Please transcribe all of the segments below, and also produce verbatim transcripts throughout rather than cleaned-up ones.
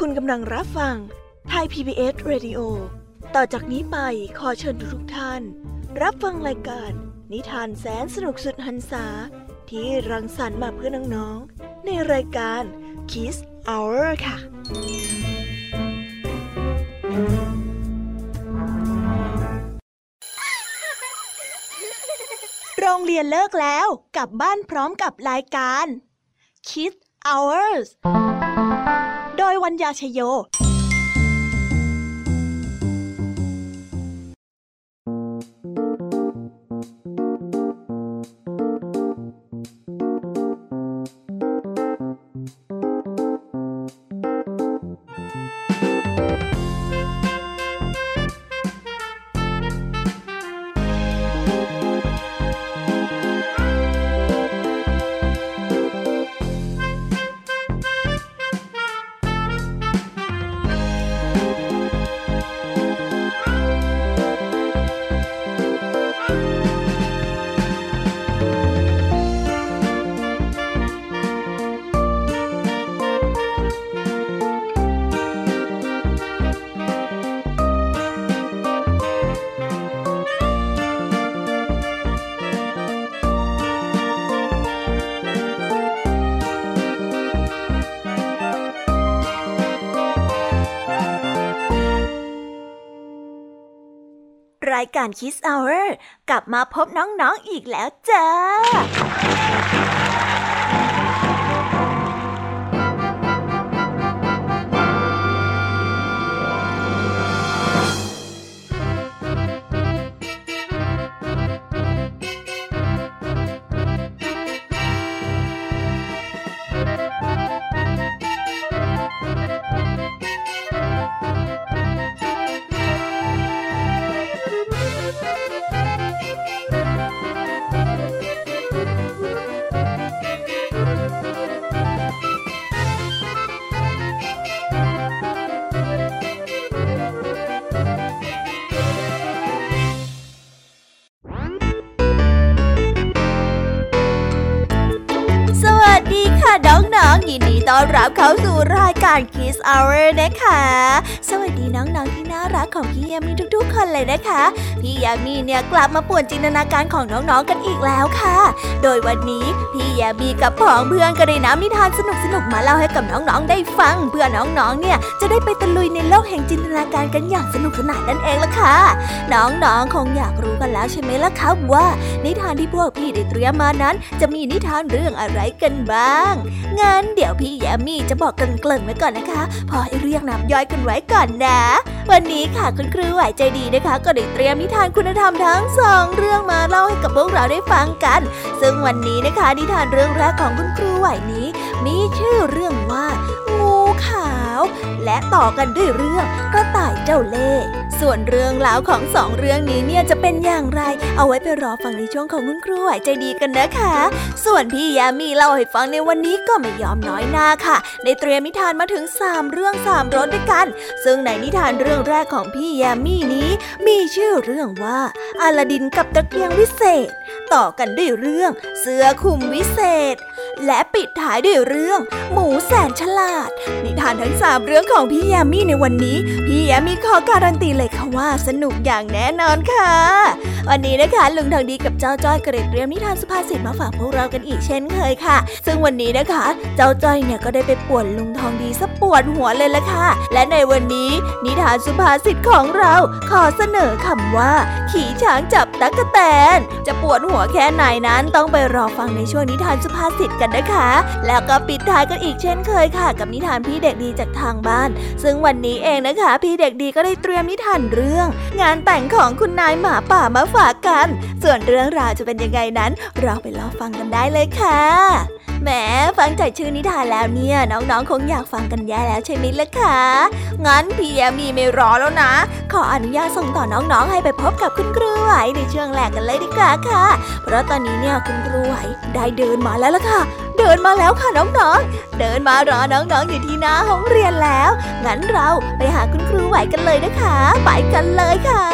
คุณกำลังรับฟังไทย พี บี เอส Radio ต่อจากนี้ไปขอเชิญทุกท่านรับฟังรายการนิทานแสนสนุกสุดหรรษาที่รังสรรค์มาเพื่อน้องๆในรายการ Kids Hour ค่ะโรงเรียนเลิกแล้วกลับบ้านพร้อมกับรายการ Kids Hoursโดยวัญญาชโยรายการ Kids Hour กลับมาพบน้องๆ อ, อีกแล้วจ้ายินดีต้อนรับเข้าสู่รายการ Kids Hour นะคะสวัสดีน้องๆที่น่ารักของพี่ยามีทุกๆคนเลยนะคะพี่ยามีเนี่ยกลับมาป่วนจินตนาการของน้องๆกันอีกแล้วค่ะโดยวันนี้พี่ยามีกับผองเพื่อนก็ได้นำนิทานสนุกๆมาเล่าให้กับน้องๆได้ฟังเพื่อน้องๆเนี่ยจะได้ไปตะลุยในโลกแห่งจินตนาการกันอย่างสนุกสนานนั่นเองล่ะค่ะน้องๆคงอยากรู้กันแล้วใช่ไหมล่ะคะว่านิทานที่พวกพี่ได้เตรียมมานั้นจะมีนิทานเรื่องอะไรกันบ้างงั้นเดี๋ยวพี่แยมมี่จะบอกกันเกริ่นไว้ก่อนนะคะพอให้เรียกน้ำย่อยกันไว้ก่อนนะวันนี้ค่ะคุณครูไหวใจดีนะคะก็ได้เตรียมนิทานคุณธรรมทั้งสองเรื่องมาเล่าให้กับพวกเราได้ฟังกันซึ่งวันนี้นะคะนิทานเรื่องแรกของคุณครูไหวนี้มีชื่อเรื่องว่างูขาวและต่อกันด้วยเรื่องกระต่ายเจ้าเล่ห์ส่วนเรื่องราวของสองเรื่องนี้เนี่ยจะเป็นอย่างไรเอาไว้ไปรอฟังในช่วงของคุณครูไหวใจดีกันนะคะส่วนพี่ยามีเล่าให้ฟังในวันนี้ก็ไม่ยอมน้อยหน้าค่ะได้เตรียมนิทานมาถึงสามเรื่องสามรสด้วยกันซึ่งในนิทานเรื่องแรกของพี่ยามีนี้มีชื่อเรื่องว่าอาลาดินกับตะเกียงวิเศษต่อกันด้วยเรื่องเสื้อคลุมวิเศษและปิดท้ายด้วยเรื่องหมูแสนฉลาดนิทานทั้งสามเรื่องของพี่ยามีในวันนี้พี่ยามีขอการันตีเลยค่ะว่าสนุกอย่างแน่นอนค่ะ วันนี้นะคะลุงทองดีกับเจ้าจ้อยก็ได้เตรียมนิทานสุภาษิตมาฝากพวกเรากันอีกเช่นเคยค่ะซึ่งวันนี้นะคะเจ้าจ้อยเนี่ยก็ได้ไปป่วนลุงทองดีซะปวดหัวเลยละค่ะและในวันนี้นิทานสุภาษิตของเราขอเสนอคำว่าขี่ช้างจับตั๊กแตนจะปวดหัวแค่ไหนนั้นต้องไปรอฟังในช่วงนิทานสุภาษิตกันนะคะแล้วก็ปิดท้ายกันอีกเช่นเคยค่ะกับนิทานพี่เด็กดีจากทางบ้านซึ่งวันนี้เองนะคะพี่เด็กดีก็ได้เตรียมนิทานเรื่องงานแต่งของคุณนายหมาป่ามาฝากกันส่วนเรื่องราวจะเป็นยังไงนั้นเราไปรอฟังกันได้เลยค่ะแหมฟังจากชื่อนิทานแล้วเนี่ยน้องๆคงอยากฟังกันแย่แล้วใช่ไหมล่ะคะงั้นพี่แอมมี่ไม่รอแล้วนะขออนุญาตส่งต่อน้องๆให้ไปพบกับคุณครูไหวในช่วงแรกกันเลยดีกว่าค่ะเพราะตอนนี้เนี่ยคุณครูไหวได้เดินมาแล้วล่ะค่ะเดินมาแล้วค่ะน้องๆเดินมารอน้องๆอยู่ที่หน้าห้องเรียนแล้วงั้นเราไปหาคุณครูไหวกันเลยนะคะไปกันเลยค่ะ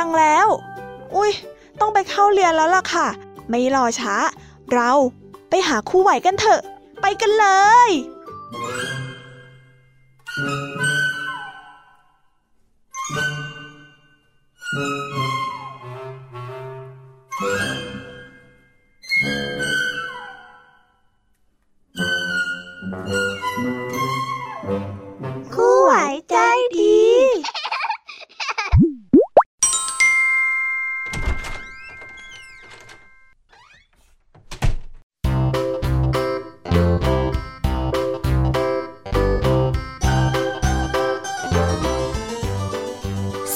ดังแล้วอุ้ยต้องไปเข้าเรียนแล้วล่ะค่ะไม่รอช้าเราไปหาครูไหวกันเถอะไปกันเลยครูไหวใจดี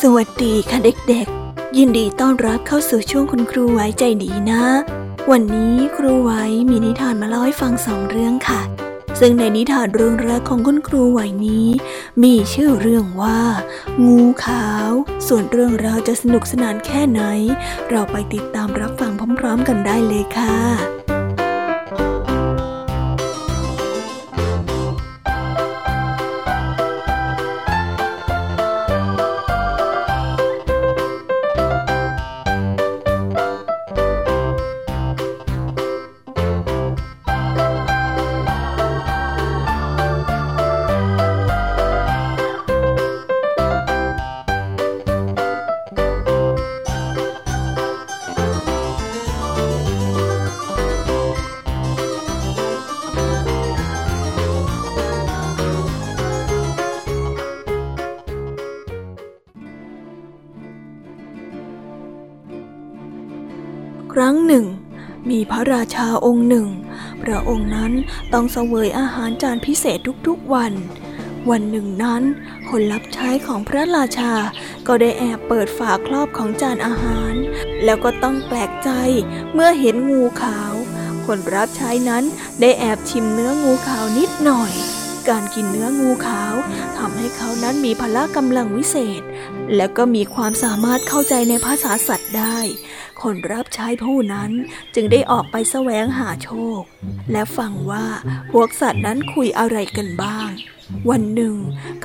สวัสดีค่ะเด็กๆยินดีต้อนรับเข้าสู่ช่วงคุณครูไหวใจดีนะวันนี้ครูไหวมีนิทานมาเล่าให้ฟังสองเรื่องค่ะซึ่งในนิทานเรื่องแรกของคุณครูไหวนี้มีชื่อเรื่องว่างูขาวส่วนเรื่องราวจะสนุกสนานแค่ไหนเราไปติดตามรับฟังพร้อมๆกันได้เลยค่ะครั้งหนึ่งมีพระราชาองค์หนึ่งพระองค์นั้นต้องเสวยอาหารจานพิเศษทุกๆวันวันหนึ่งนั้นคนรับใช้ของพระราชาก็ได้แอบเปิดฝาครอบของจานอาหารแล้วก็ต้องแปลกใจเมื่อเห็นงูขาวคนรับใช้นั้นได้แอบชิมเนื้องูขาวนิดหน่อย การกินเนื้องูขาวทำให้เขานั้นมีพละกำลังวิเศษและก็มีความสามารถเข้าใจในภาษาสัตว์ได้คนรับใช้ผู้นั้นจึงได้ออกไปแสวงหาโชคและฟังว่าพวกสัตว์นั้นคุยอะไรกันบ้างวันหนึ่ง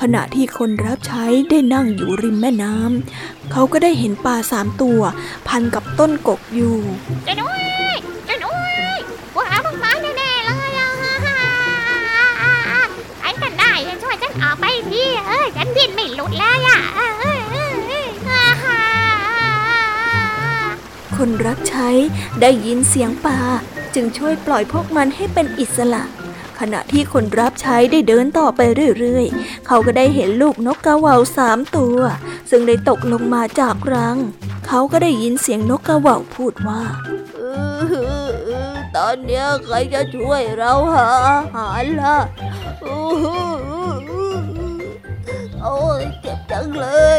ขณะที่คนรับใช้ได้นั่งอยู่ริมแม่น้ำเขาก็ได้เห็นปลาสามตัวพันกับต้นกกอยู่จะนุ้ยจะนุ้ยว่าหาพวกมันแน่ๆเลยอ่ะไอ้กันได้ฉันช่วยฉันออกไปทีเอ้ยฉันดิ้นไม่หลุดเลยอ่ะคนรับใช้ได้ยินเสียงปลาจึงช่วยปล่อยพวกมันให้เป็นอิสระขณะที่คนรับใช้ได้เดินต่อไปเรื่อยๆเขาก็ได้เห็นลูกนกกระเหว่าสามตัวซึ่งได้ตกลงมาจากรังเขาก็ได้ยินเสียงนกกระเหว่าพูดว่าตอนนี้ใครจะช่วยเราหาอาหารล่ะโอ้ยเจ็บจังเลย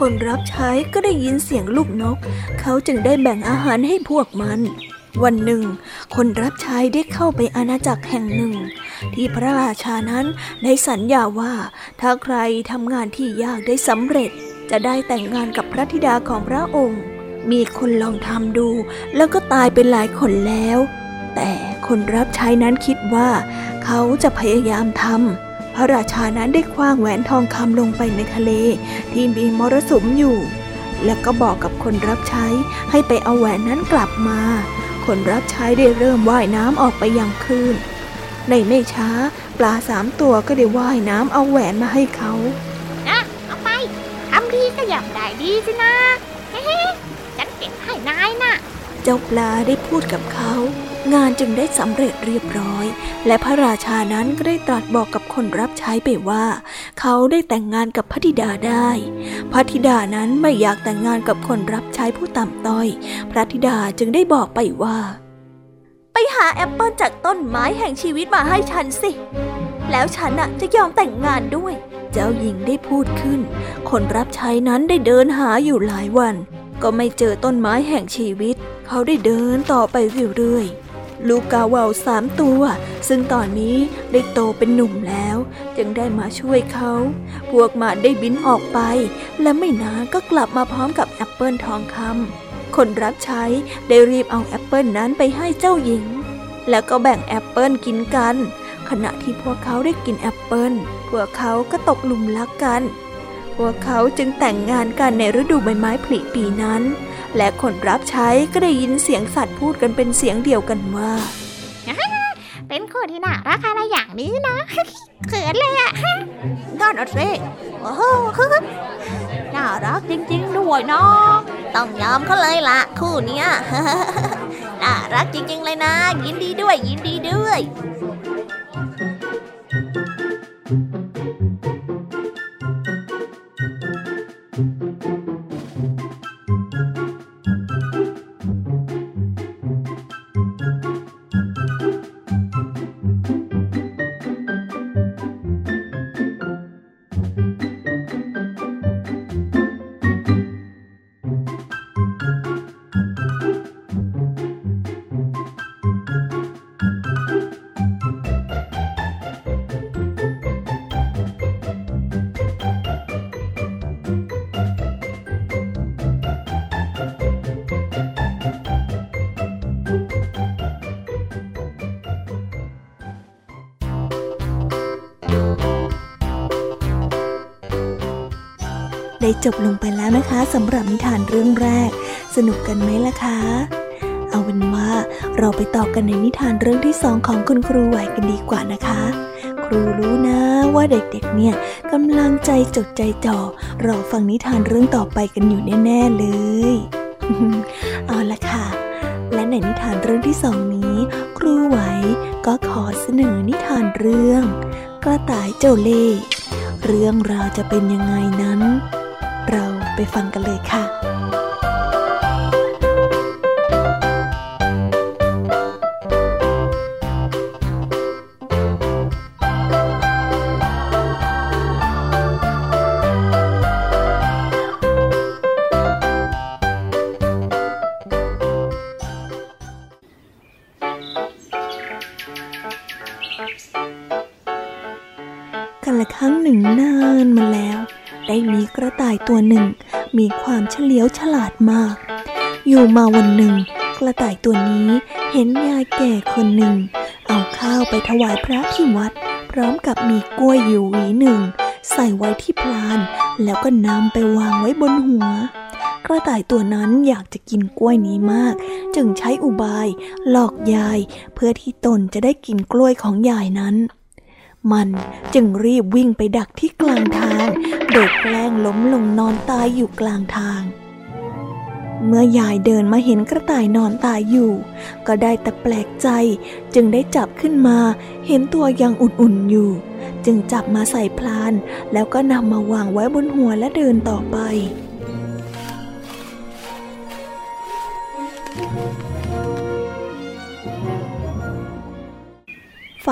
คนรับใช้ก็ได้ยินเสียงลูกนกเขาจึงได้แบ่งอาหารให้พวกมันวันหนึ่งคนรับใช้ได้เข้าไปอาณาจักรแห่งหนึ่งที่พระราชานั้นได้สัญญาว่าถ้าใครทำงานที่ยากได้สำเร็จจะได้แต่งงานกับพระธิดาของพระองค์มีคนลองทำดูแล้วก็ตายเป็นหลายคนแล้วแต่คนรับใช้นั้นคิดว่าเขาจะพยายามทำพระราชานั้นได้ขว้างแหวนทองคำลงไปในทะเลที่มีมรสุมอยู่แล้วก็บอกกับคนรับใช้ให้ไปเอาแหวนนั้นกลับมาคนรับใช้ได้เริ่มว่ายน้ำออกไปยังคลื่นในไม่ช้าปลาสามตัวก็ได้ว่ายน้ำเอาแหวนมาให้เขานะเอาไปทำดีก็อย่างได้ดีสินะเฮ้ฉันเก็บให้นายนะเจ้าปลาได้พูดกับเขางานจึงได้สำเร็จเรียบร้อยและพระราชานั้นก็ได้ตรัสบอกกับคนรับใช้ไปว่าเขาได้แต่งงานกับพระธิดาได้พระธิดานั้นไม่อยากแต่งงานกับคนรับใช้ผู้ต่ำต้อยพระธิดาจึงได้บอกไปว่าไปหาแอปเปิ้ลจากต้นไม้แห่งชีวิตมาให้ฉันสิแล้วฉันน่ะจะยอมแต่งงานด้วยเจ้าหญิงได้พูดขึ้นคนรับใช้นั้นได้เดินหาอยู่หลายวันก็ไม่เจอต้นไม้แห่งชีวิตเขาได้เดินต่อไปเรื่อยๆลูกกาเหว่าสามตัวซึ่งตอนนี้ได้โตเป็นหนุ่มแล้วจึงได้มาช่วยเขาพวกมันได้บินออกไปและไม่นานก็กลับมาพร้อมกับแอปเปิลทองคำคนรับใช้ได้รีบเอาแอปเปิลนั้นไปให้เจ้าหญิงแล้วก็แบ่งแอปเปิลกินกันขณะที่พวกเขาได้กินแอปเปิลพวกเขาก็ตกหลุมรักกันพวกเขาจึงแต่งงานกันในฤดูใบไม้ผลิปีนั้นและคนรับใช้ก็ได้ยินเสียงสัตว์พูดกันเป็นเสียงเดียวกันว่าเป็นคู่ที่น่ารักอะไรอย่างนี้นะเขินเลยอะนั่นน่ะสิโอ้โหน่ารักจริงๆด้วยเนาะต้องยอมเขาเลยล่ะคู่เนี้ยน่ารักจริงๆเลยนะยินดีด้วยยินดีด้วยได้จบลงไปแล้วนะคะสำหรับนิทานเรื่องแรกสนุกกันไหมล่ะคะเอาเป็นว่าเราไปต่อกันในนิทานเรื่องที่สองของคุณครูไหวกันดีกว่านะคะครูรู้นะว่าเด็กๆเนี่ยกำลังใจจดใจจ่อรอฟังนิทานเรื่องต่อไปกันอยู่แน่ๆเลย เอาล่ะค่ะและในนิทานเรื่องที่สองนี้ครูไหวก็ขอเสนอนิทานเรื่องกระต่ายเจ้าเล่ห์เรื่องราวจะเป็นยังไงนั้นเราไปฟังกันเลยค่ะ หนึ่งนานมาแล้วได้มีกระต่ายตัวหนึ่งมีความเฉลียวฉลาดมากอยู่มาวันหนึ่งกระต่ายตัวนี้เห็นยายแก่คนหนึ่งเอาข้าวไปถวายพระที่วัดพร้อมกับมีกล้วยอยู่หวีหนึ่งใส่ไว้ที่พลานแล้วก็นำไปวางไว้บนหัวกระต่ายตัวนั้นอยากจะกินกล้วยนี้มากจึงใช้อุบายหลอกยายเพื่อที่ตนจะได้กินกล้วยของยายนั้นมันจึงรีบวิ่งไปดักที่กลางทางโดยแกล้งล้มลงนอนตายอยู่กลางทางเมื่อยายเดินมาเห็นกระต่ายนอนตายอยู่ก็ได้แต่แปลกใจจึงได้จับขึ้นมาเห็นตัวยังอุ่นๆอยู่จึงจับมาใส่พลานแล้วก็นำมาวางไว้บนหัวและเดินต่อไป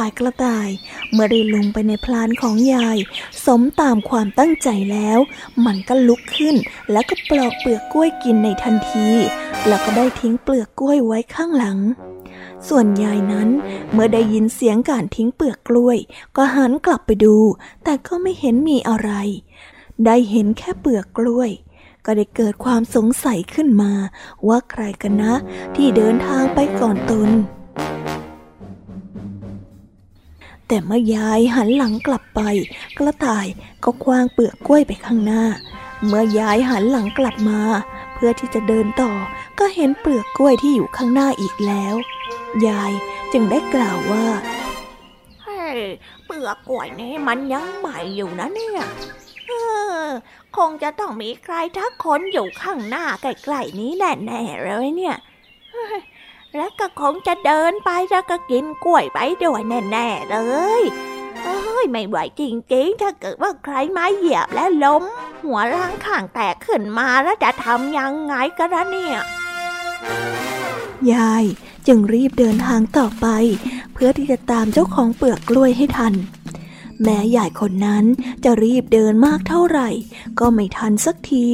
ฝ่ายกระต่ายเมื่อได้ลงไปในพลานของยายสมตามความตั้งใจแล้วมันก็ลุกขึ้นแล้วก็ปลอกเปลือกกล้วยกินในทันทีแล้วก็ได้ทิ้งเปลือกกล้วยไว้ข้างหลังส่วนยายนั้นเมื่อได้ยินเสียงการทิ้งเปลือกกล้วยก็หันกลับไปดูแต่ก็ไม่เห็นมีอะไรได้เห็นแค่เปลือกกล้วยก็ได้เกิดความสงสัยขึ้นมาว่าใครกันนะที่เดินทางไปก่อนตนแต่เมื่อยายหันหลังกลับไปกระต่ายก็คว้างเปลือกกล้วยไปข้างหน้าเมื่อยายหันหลังกลับมาเพื่อที่จะเดินต่อก็เห็นเปลือกกล้วยที่อยู่ข้างหน้าอีกแล้วยายจึงได้กล่าวว่าเฮ้ยเปลือกกล้วยนี่มันยังใหม่อยู่นะเนี่ยเออคงจะต้องมีใครทักคนอยู่ข้างหน้าใกล้ๆนี้แน่ๆเลยเนี่ยแล้วก็คงจะเดินไปแล้วก็กินกล้วยไปด้วยแน่ๆเลยเอ้ยไม่ไหวจริงๆถ้าเกิดว่าใครมาเหยียบและล้มหัวร่างข้างแตกขึ้นมาแล้วจะทำยังไงกันล่ะเนี่ยยายจึงรีบเดินทางต่อไปเพื่อที่จะตามเจ้าของเปลือกกล้วยให้ทันแม่ยายคนนั้นจะรีบเดินมากเท่าไหร่ก็ไม่ทันสักที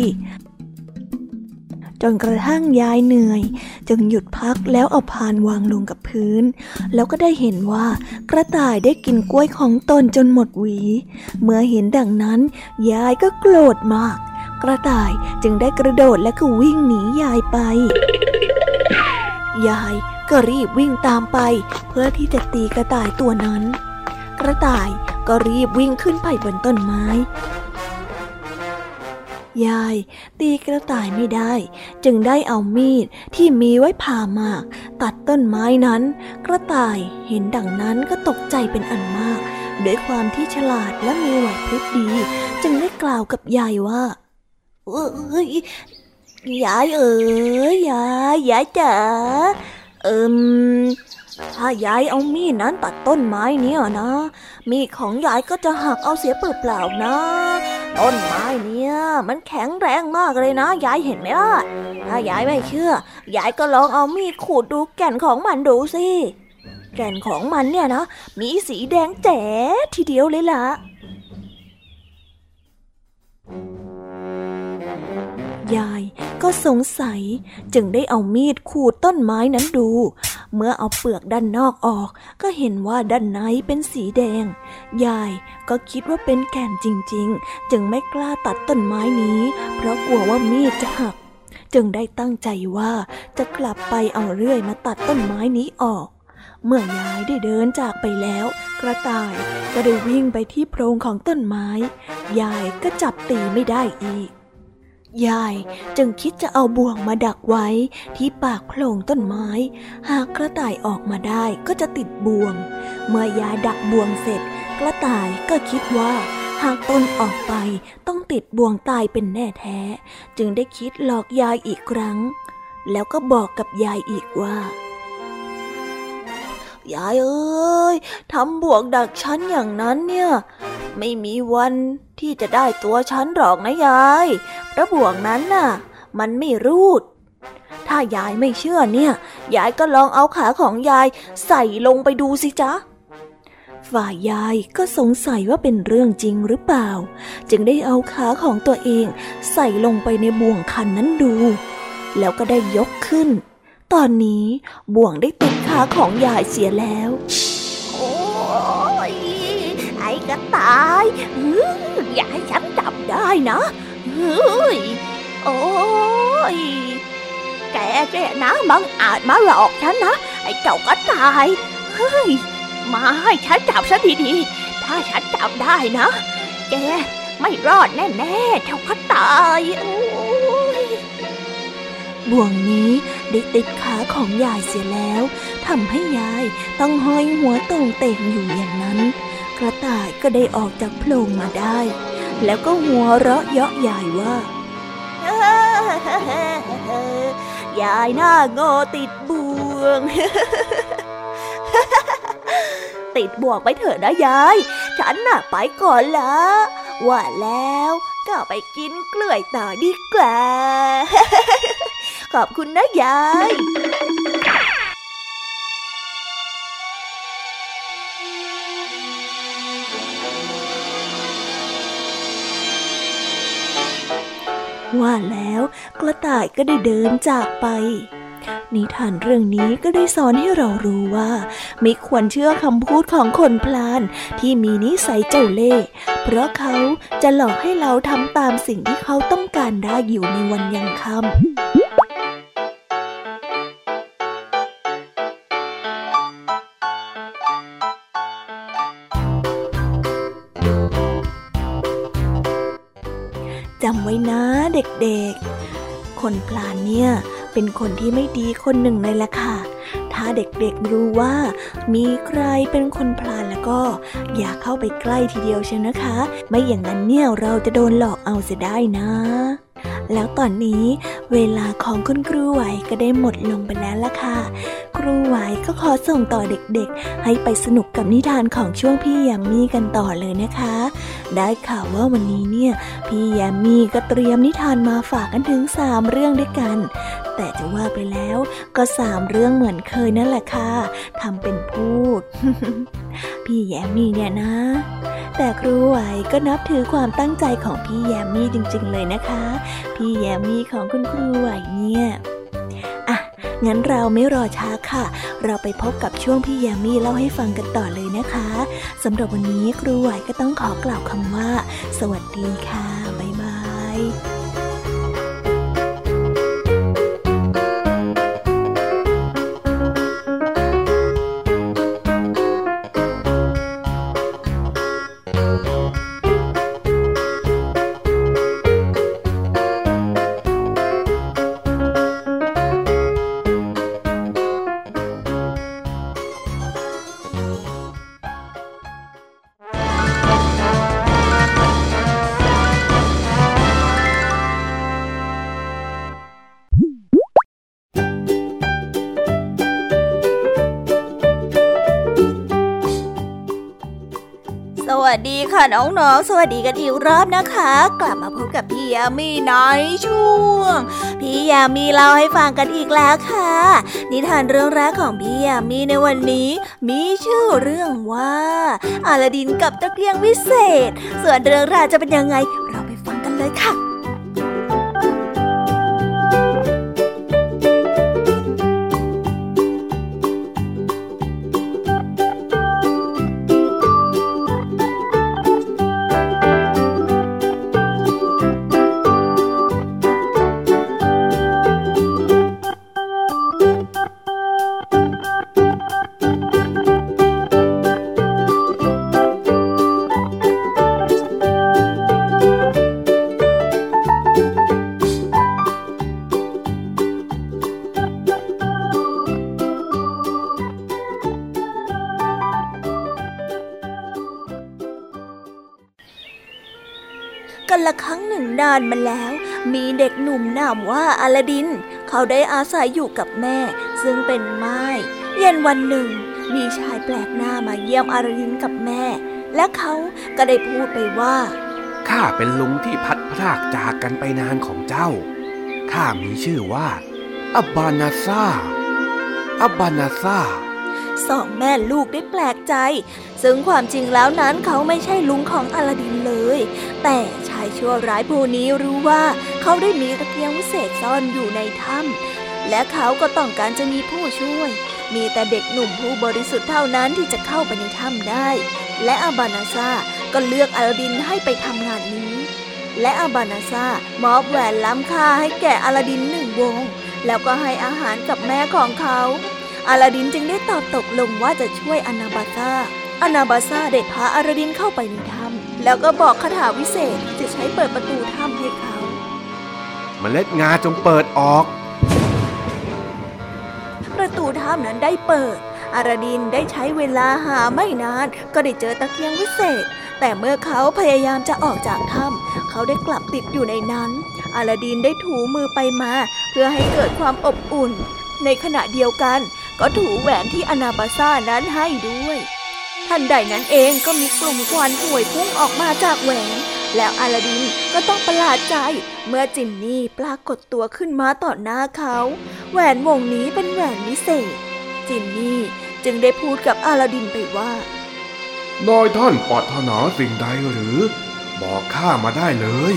จนกระทั่งยายเหนื่อยจึงหยุดพักแล้วเอาพานวางลงกับพื้นแล้วก็ได้เห็นว่ากระต่ายได้กินกล้วยของตนจนหมดหวีเมื่อเห็นดังนั้นยายก็โกรธมากกระต่ายจึงได้กระโดดและก็วิ่งหนียายไปยายก็รีบวิ่งตามไปเพื่อที่จะตีกระต่ายตัวนั้นกระต่ายก็รีบวิ่งขึ้นไปบนต้นไม้ยายตีกระต่ายไม่ได้จึงได้เอามีดที่มีไว้ผ่าหมากตัดต้นไม้นั้นกระต่ายเห็นดังนั้นก็ตกใจเป็นอันมากด้วยความที่ฉลาดและมีไหวพริบดีจึงได้กล่าวกับยายว่าเอ้ยยายเอ๋ยยายยายจ๋าเอิ่มถ้ายายเอามีดนั้นตัดต้นไม้นี้นะมีดของยายก็จะหักเอาเสียเปล่าๆนะต้นไม้เนี่ยมันแข็งแรงมากเลยนะยายเห็นไหมล่ะถ้ายายไม่เชื่อยายก็ลองเอามีดขูดดูแก่นของมันดูสิแก่นของมันเนี่ยนะมีสีแดงแจ๋ทีเดียวเลยล่ะยายก็สงสัยจึงได้เอามีดขูดต้นไม้นั้นดูเมื่อเอาเปลือกด้านนอกออกก็เห็นว่าด้านในเป็นสีแดงยายก็คิดว่าเป็นแก่นจริงๆจึงไม่กล้าตัดต้นไม้นี้เพราะกลัวว่ามีดจะหักจึงได้ตั้งใจว่าจะกลับไปเอาเลื่อยมาตัดต้นไม้นี้ออกเมื่อยายได้เดินจากไปแล้วกระต่ายก็ได้วิ่งไปที่โพรงของต้นไม้ยายก็จับตีไม่ได้อีกยายจึงคิดจะเอาบ่วงมาดักไว้ที่ปากโพรงต้นไม้หากกระต่ายออกมาได้ก็จะติดบ่วงเมื่อยายดักบ่วงเสร็จกระต่ายก็คิดว่าหากตนออกไปต้องติดบ่วงตายเป็นแน่แท้จึงได้คิดหลอกยายอีกครั้งแล้วก็บอกกับยายอีกว่ายายเอ้ยทำบ่วงดักฉันอย่างนั้นเนี่ยไม่มีวันที่จะได้ตัวฉันหรอกนะยายเพราะบ่วงนั้นน่ะมันไม่รูดถ้ายายไม่เชื่อเนี่ยยายก็ลองเอาขาของยายใส่ลงไปดูสิจ๊ะฝ่ายยายก็สงสัยว่าเป็นเรื่องจริงหรือเปล่าจึงได้เอาขาของตัวเองใส่ลงไปในบ่วงคันนั้นดูแล้วก็ได้ยกขึ้นตอนนี้บ่วงได้ติดขาของยายเสียแล้วโอ้ยไอ้ก จะตายอย่าให้ฉันจับได้นะเฮ้ยโอ้ยแกแกนะบังอาจมาหลอกฉันนะไอ้เจ้าก็ตายเฮ้ยมาให้ฉันจับซะดีๆถ้าฉันจับได้นะแกไม่รอดแน่ๆเจ้าก็ตายบ่วงนี้ได้ติดขาของยายเสียแล้วทำให้ยายต้องห้อยหัวโต่งเต่งอยู่อย่างนั้นกระต่ายก็ได้ออกจากโพรงมาได้แล้วก็หัวเราะเยาะยายว่ายายหน้าโง่ติดบ่วงติดบ่วงไปเถอะนะยายฉันน่ะไปก่อนละว่าแล้วก็ไปกินกล้วยต่อดีกว่าขอบคุณนะยายว่าแล้วกระต่ายก็ได้เดินจากไปนิทานเรื่องนี้ก็ได้สอนให้เรารู้ว่าไม่ควรเชื่อคำพูดของคนพลานที่มีนิสัยเจ้าเล่ห์เพราะเขาจะหลอกให้เราทำตามสิ่งที่เขาต้องการได้อยู่ในวันยังค่ำจำไว้นะเด็กๆคนพลานเนี่ยเป็นคนที่ไม่ดีคนหนึ่งเลยล่ะค่ะถ้าเด็กๆรู้ว่ามีใครเป็นคนพลานแล้วก็อย่าเข้าไปใกล้ทีเดียวเชียวนะคะไม่อย่างนั้นเนี่ยเราจะโดนหลอกเอาเสียได้นะแล้วตอนนี้เวลาของคุณครูไหวก็ได้หมดลงไปแล้วล่ะค่ะครูไหวก็ขอส่งต่อเด็กๆให้ไปสนุกกับนิทานของช่วงพี่แยมมี่กันต่อเลยนะคะได้ข่าวว่าวันนี้เนี่ยพี่แยมมี่ก็เตรียมนิทานมาฝากกันถึงสามเรื่องด้วยกันแต่จะว่าไปแล้วก็สามเรื่องเหมือนเคยนั่นแหละค่ะทำเป็นพูด พี่แยมมี่เนี่ยนะแต่ครูไหวก็นับถือความตั้งใจของพี่แยมมี่จริงๆเลยนะคะพี่แยมมี่ของคุณครูไหวเนี่ยอ่ะงั้นเราไม่รอช้าค่ะเราไปพบกับช่วงพี่แยมมี่เล่าให้ฟังกันต่อเลยนะคะสำหรับวันนี้ครูไหวก็ต้องขอกล่าวคำว่าสวัสดีค่ะบ๊ายบายสวัสดีค่ะน้องๆสวัสดีกันอีกรอบนะคะกลับมาพบกับพี่ยามีในช่วงพี่ยามีเล่าให้ฟังกันอีกแล้วค่ะนิทานเรื่องแรกของพี่ยามีในวันนี้มีชื่อเรื่องว่าอาลาดินกับตะเกียงวิเศษส่วนเรื่องราวจะเป็นยังไงเราไปฟังกันเลยค่ะนานมาแล้วมีเด็กหนุ่มนามว่าอาลาดินเขาได้อาศัยอยู่กับแม่ซึ่งเป็นม่ายเย็นวันหนึ่งมีชายแปลกหน้ามาเยี่ยมอาลาดินกับแม่และเขาก็ได้พูดไปว่าข้าเป็นลุงที่พัดพรากจากกันไปนานของเจ้าข้ามีชื่อว่าอับบานาซาอับบานาซาสองแม่ลูกได้แปลกใจซึ่งความจริงแล้วนั้นเขาไม่ใช่ลุงของอาลาดินเลยแต่ชายชั่วร้ายผู้นี้รู้ว่าเขาได้มีตะเกียงวิเศษซ่อนอยู่ในถ้ำและเขาก็ต้องการจะมีผู้ช่วยมีแต่เด็กหนุ่มผู้บริสุทธิ์เท่านั้นที่จะเข้าไปในถ้ำได้และอับบานาซา ก็เลือกอัลดินให้ไปทำงานนี้และอาบานาซ่ามอบแหวนล้ำค่าให้แก่อัลดินหนึ่งวงแล้วก็ให้อาหารกับแม่ของเขาอัลดินจึงได้ตอบตกลงว่าจะช่วยอนาบาซ่าอนาบาซ่าได้พาอัลดินเข้าไปในถ้ำแล้วก็บอกคาถาวิเศษที่จะใช้เปิดประตูถ้ำให้เขาเมล็ดงาจงเปิดออกประตูถ้ำนั้นได้เปิดอาราดินได้ใช้เวลาหาไม่นานก็ได้เจอตะเกียงวิเศษแต่เมื่อเขาพยายามจะออกจากถ้ำเขาได้กลับติดอยู่ในนั้นอาราดินได้ถูมือไปมาเพื่อให้เกิดความอบอุ่นในขณะเดียวกันก็ถูแหวนที่อนาบาซ่านั้นให้ด้วยทันใดนั้นเองก็มีกลุ่มควันห่วยพุ่งออกมาจากแหวนแล้วอาราดินก็ต้องประหลาดใจเมื่อจินนี่ปรากฏตัวขึ้นมาต่อหน้าเขาแหวนวงนี้เป็นแหวนวิเศษจินนี่จึงได้พูดกับอาราดินไปว่านายท่านปรารถนาสิ่งใดหรือบอกข้ามาได้เลย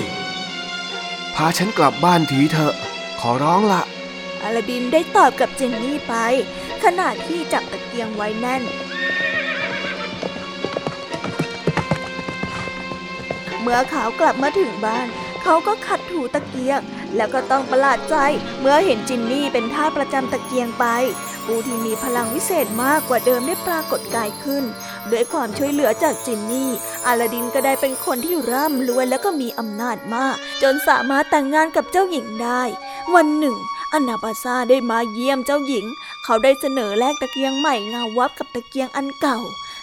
พาฉันกลับบ้านทีเถอะขอร้องละอาราดินได้ตอบกับจินนี่ไปขณะที่จับตะเกียงไว้แน่นเมื่อเขากลับมาถึงบ้านเขาก็ขัดถูตะเกียงแล้วก็ต้องประหลาดใจเมื่อเห็นจินนี่เป็นทาสประจำตะเกียงไปผู้ที่มีพลังวิเศษมากกว่าเดิมได้ปรากฏกายขึ้นด้วยความช่วยเหลือจากจินนี่อาลาดินก็ได้เป็นคนที่ร่ำรวยและก็มีอำนาจมากจนสามารถแต่งงานกับเจ้าหญิงได้วันหนึ่งอนาบาซ่าได้มาเยี่ยมเจ้าหญิงเขาได้เสนอแลกตะเกียงใหม่เงาวับกับตะเกียงอันเก่า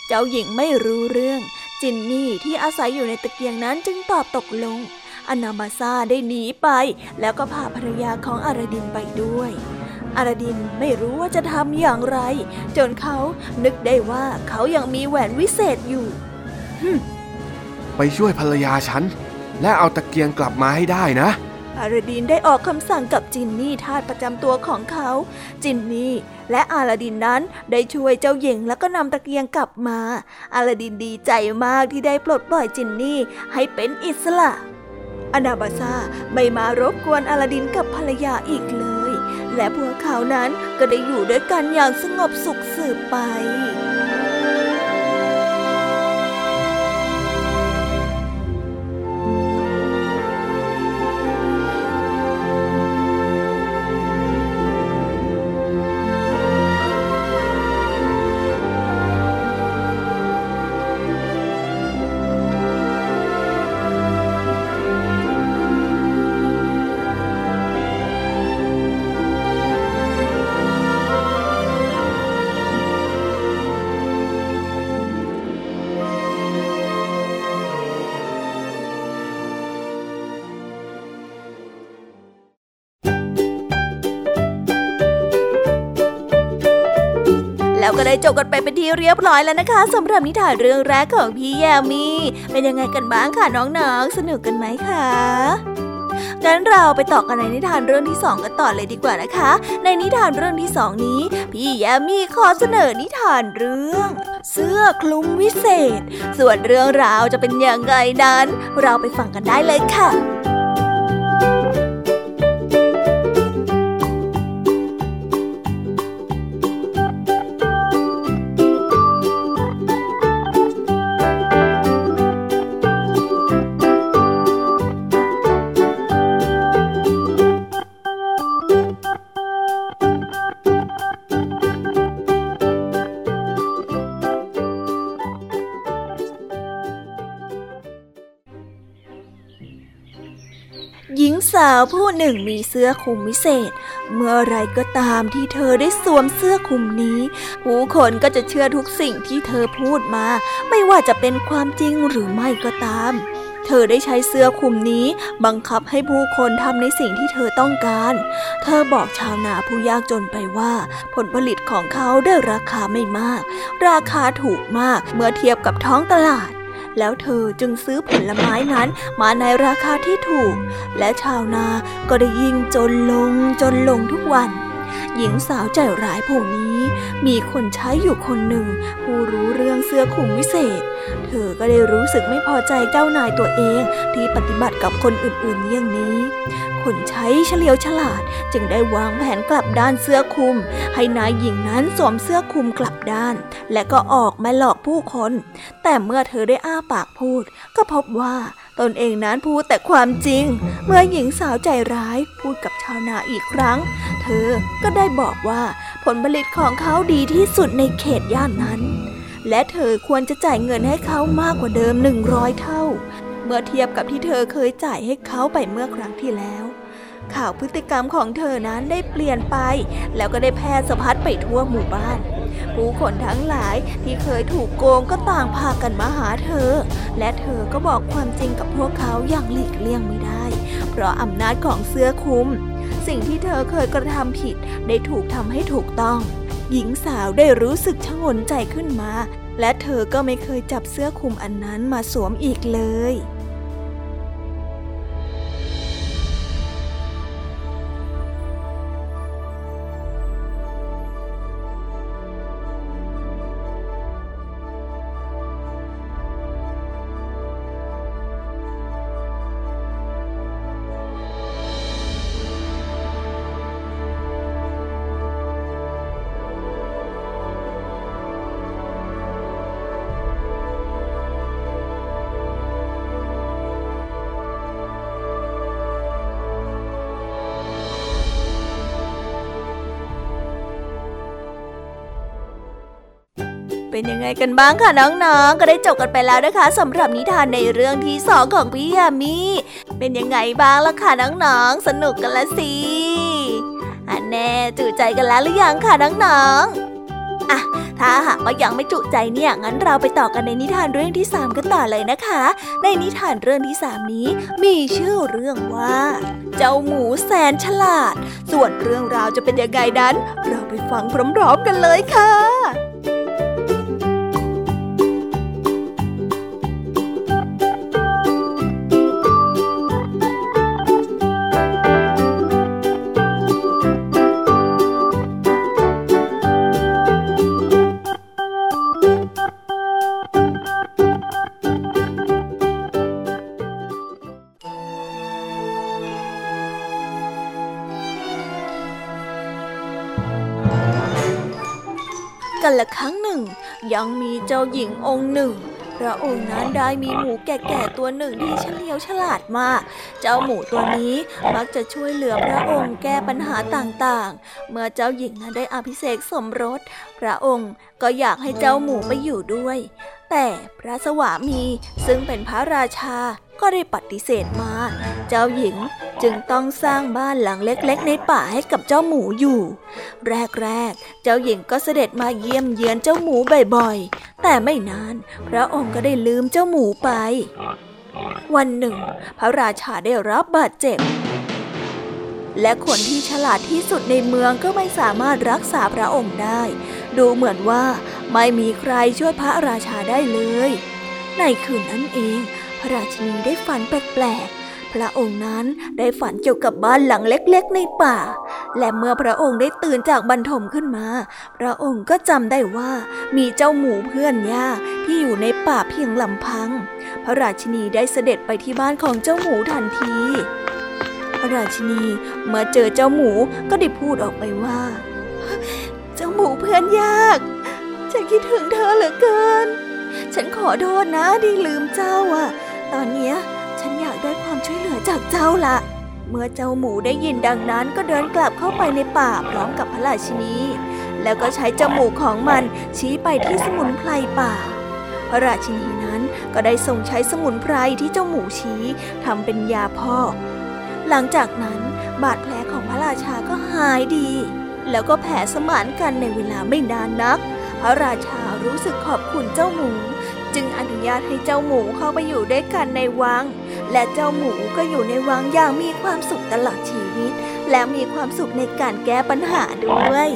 เจ้าหญิงไม่รู้เรื่องจินนี่ที่อาศัยอยู่ในตะเกียงนั้นจึงตอบตกลงอนาบาซ่าได้หนีไปแล้วก็พาภรรยาของอาราดินไปด้วยอาราดินไม่รู้ว่าจะทำอย่างไรจนเขานึกได้ว่าเขายังมีแหวนวิเศษอยู่ไปช่วยภรรยาฉันและเอาตะเกียงกลับมาให้ได้นะอาราดินได้ออกคำสั่งกับจินนี่ทาสประจำตัวของเขาจินนี่และอาราดินนั้นได้ช่วยเจ้าหญิงแล้วก็นำตะเกียงกลับมาอาราดินดีใจมากที่ได้ปลดปล่อยจินนี่ให้เป็นอิสระอนาบาซ่าไม่มารบกวนอาราดินกับภรรยาอีกเลยและพวกเขานั้นก็ได้อยู่ด้วยกันอย่างสงบสุขสืบไปก็ได้จบกันไปเป็นที่เรียบร้อยแล้วนะคะสำหรับนิทานเรื่องแรกของพี่แยมมี่เป็นยังไงกันบ้างค่ะน้องๆสนุกกันไหมคะงั้นเราไปต่อกันในนิทานเรื่องที่สองกันต่อเลยดีกว่านะคะในนิทานเรื่องที่สองนี้พี่แยมมี่ขอเสนอนิทานเรื่องเสื้อคลุมวิเศษส่วนเรื่องราวจะเป็นยังไงนั้นเราไปฟังกันได้เลยค่ะหญิงสาวผู้หนึ่งมีเสื้อคลุมวิเศษเมื่อไรก็ตามที่เธอได้สวมเสื้อคลุมนี้ผู้คนก็จะเชื่อทุกสิ่งที่เธอพูดมาไม่ว่าจะเป็นความจริงหรือไม่ก็ตามเธอได้ใช้เสื้อคลุมนี้บังคับให้ผู้คนทำในสิ่งที่เธอต้องการเธอบอกชาวนาผู้ยากจนไปว่าผลผลิตของเขาได้ราคาไม่มากราคาถูกมากเมื่อเทียบกับท้องตลาดแล้วเธอจึงซื้อผลไม้นั้นมาในราคาที่ถูกและชาวนาก็ได้ยิ่งจนลงจนลงทุกวันหญิงสาวใจร้ายผู้นี้มีคนใช้อยู่คนหนึ่งผู้รู้เรื่องเสื้อคลุมวิเศษเธอก็ได้รู้สึกไม่พอใจเจ้านายตัวเองที่ปฏิบัติกับคนอื่นๆอย่างนี้คนใช้เฉลียวฉลาดจึงได้วางแผนกลับ ด้านเสื้อคลุมให้นายหญิงนั้นสวมเสื้อคลุมกลับด้านและก็ออกมาหลอกผู้คนแต่เมื่อเธอได้อ้าปากพูดก็พบว่าตนเองนั้นพูดแต่ความจริงเมื่อหญิงสาวใจร้ายพูดกับชาวนาอีกครั้งเธอก็ได้บอกว่าผลผลิตของเขาดีที่สุดในเขตย่านนั้นและเธอควรจะจ่ายเงินให้เขามากกว่าเดิมหนึ่งร้อยเท่าเมื่อเทียบกับที่เธอเคยจ่ายให้เขาไปเมื่อครั้งที่แล้วข่าวพฤติกรรมของเธอนั้นได้เปลี่ยนไปแล้วก็ได้แพร่สะพัดไปทั่วหมู่บ้านผู้คนทั้งหลายที่เคยถูกโกงก็ต่างพากันมาหาเธอและเธอก็บอกความจริงกับพวกเขาอย่างหลีกเลี่ยงไม่ได้เพราะอำนาจของเสื้อคลุมสิ่งที่เธอเคยกระทำผิดได้ถูกทำให้ถูกต้องหญิงสาวได้รู้สึกชงนใจขึ้นมาและเธอก็ไม่เคยจับเสื้อคลุมอันนั้นมาสวมอีกเลยเป็นยังไงกันบ้างคะน้องๆก็ได้จบกันไปแล้วนะคะสำหรับนิทานในเรื่องที่สองของพี่ยามีเป็นยังไงบ้างล่ะคะน้องๆสนุกกันละสิอันแน่จุใจกันแล้วหรือยังคะน้องๆอ่ะถ้าหากว่ายังไม่จุใจเนี่ยงั้นเราไปต่อกันในนิทานเรื่องที่สามกันต่อเลยนะคะในนิทานเรื่องที่สามนี้มีชื่อเรื่องว่าเจ้าหมูแสนฉลาดส่วนเรื่องราวจะเป็นยังไงนั้นเราไปฟังพร้อมๆกันเลยค่ะกันละครั้งหนึ่งยังมีเจ้าหญิงองค์หนึ่งพระองค์นั้นได้มีหมูแก่ๆตัวหนึ่งที่เฉลียวฉลาดมากเจ้าหมูตัวนี้มักจะช่วยเหลือพระองค์แก้ปัญหาต่างๆเมื่อเจ้าหญิงนั้นได้อภิเษกสมรสพระองค์ก็อยากให้เจ้าหมูไปอยู่ด้วยแต่พระสวามีซึ่งเป็นพระราชาก็ได้ปฏิเสธมาเจ้าหญิงจึงต้องสร้างบ้านหลังเล็กๆในป่าให้กับเจ้าหมูอยู่แรกๆเจ้าหญิงก็เสด็จมาเยี่ยมเยือนเจ้าหมูบ่อยๆแต่ไม่นานพระองค์ก็ได้ลืมเจ้าหมูไปวันหนึ่งพระราชาได้รับบาดเจ็บและคนที่ฉลาดที่สุดในเมืองก็ไม่สามารถรักษาพระองค์ได้ดูเหมือนว่าไม่มีใครช่วยพระราชาได้เลยในคืนนั้นเองพระราชินีได้ฝันแปลกๆพระองค์นั้นได้ฝันเกี่ยวกับบ้านหลังเล็กๆในป่าและเมื่อพระองค์ได้ตื่นจากบรรทมขึ้นมาพระองค์ก็จำได้ว่ามีเจ้าหมูเพื่อนย่าที่อยู่ในป่าเพียงลำพังพระราชินีได้เสด็จไปที่บ้านของเจ้าหมูทันทีพระราชินีเมื่อเจอเจ้าหมูก็ได้พูดออกไปว่าเจ้าหมูเพื่อนยากฉันคิดถึงเธอเหลือเกินฉันขอโทษนะที่ลืมเจ้าอ่ะตอนนี้ฉันอยากได้ความช่วยเหลือจากเจ้าละเมื่อเจ้าหมูได้ยินดังนั้นก็เดินกลับเข้าไปในป่าพร้อมกับพระราชินีแล้วก็ใช้จมูกของมันชี้ไปที่สมุนไพรป่าพระราชินีนั้นก็ได้ทรงใช้สมุนไพรที่เจ้าหมูชี้ทำเป็นยาพอกหลังจากนั้นบาดแผลของพระราชาก็หายดีแล้วก็แผ่สมานกันในเวลาไม่นานนักพระราชารู้สึกขอบคุณเจ้าหมูจึงอนุญาตให้เจ้าหมูเข้าไปอยู่ด้วยกันในวังและเจ้าหมูก็อยู่ในวังอย่างมีความสุขตลอดชีวิตและมีความสุขในการแก้ปัญหาด้วย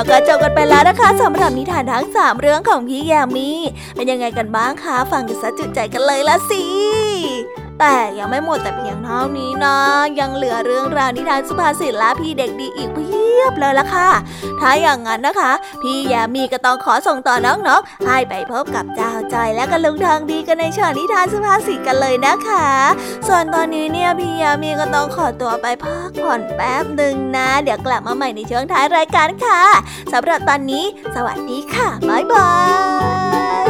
แล้วก็จบกันไปแล้วนะคะสำหรับนิทานทั้งสามเรื่องของพี่ยามีเป็นยังไงกันบ้างคะฟังกันซะจุใจกันเลยละสิแต่ยังไม่หมดแต่เพียงเท่านี้นะยังเหลือเรื่องราวนิทานสุภาษิตและพี่เด็กดีอีกเพียบเลยล่ะค่ะถ้าอย่างนั้นนะคะพี่ยามีก็ต้องขอส่งต่อน้องๆให้ไปพบกับเจ้าจอยและกันลุงทองดีกันในช่วงนิทานสุภาษิตกันเลยนะคะส่วนตอนนี้เนี่ยพี่ยามีก็ต้องขอตัวไปพักผ่อนแป๊บหนึ่งนะเดี๋ยวกลับมาใหม่ในช่วงท้ายรายการค่ะสำหรับตอนนี้สวัสดีค่ะบ๊ายบาย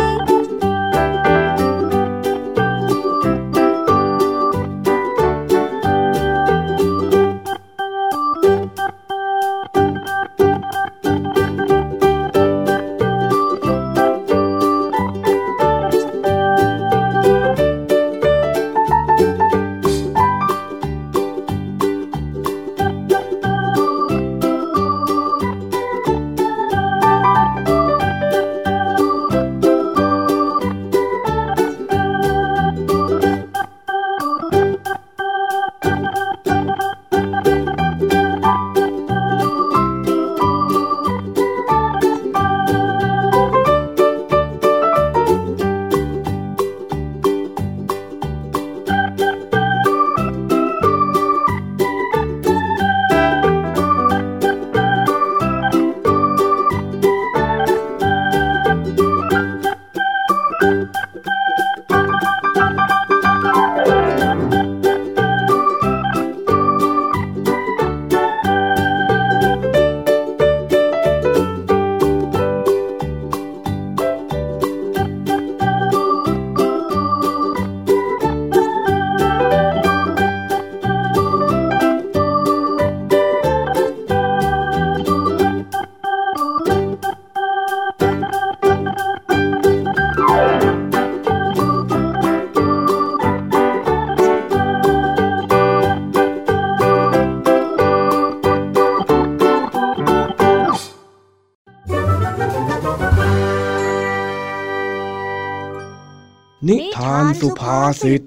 นิทานสุภาษิตระห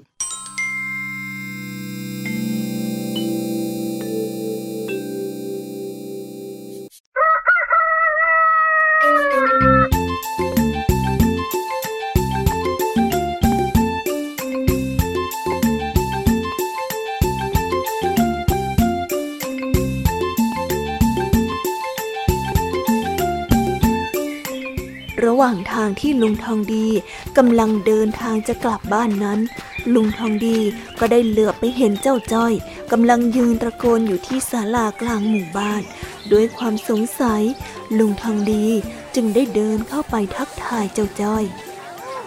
ว่างทางที่ลุงทองดีกำลังเดินทางจะกลับบ้านนั้นลุงทองดีก็ได้เหลือบไปเห็นเจ้าจ้อยกำลังยืนตะโกนอยู่ที่ศาลากลางหมู่บ้านด้วยความสงสัยลุงทองดีจึงได้เดินเข้าไปทักทายเจ้าจ้อย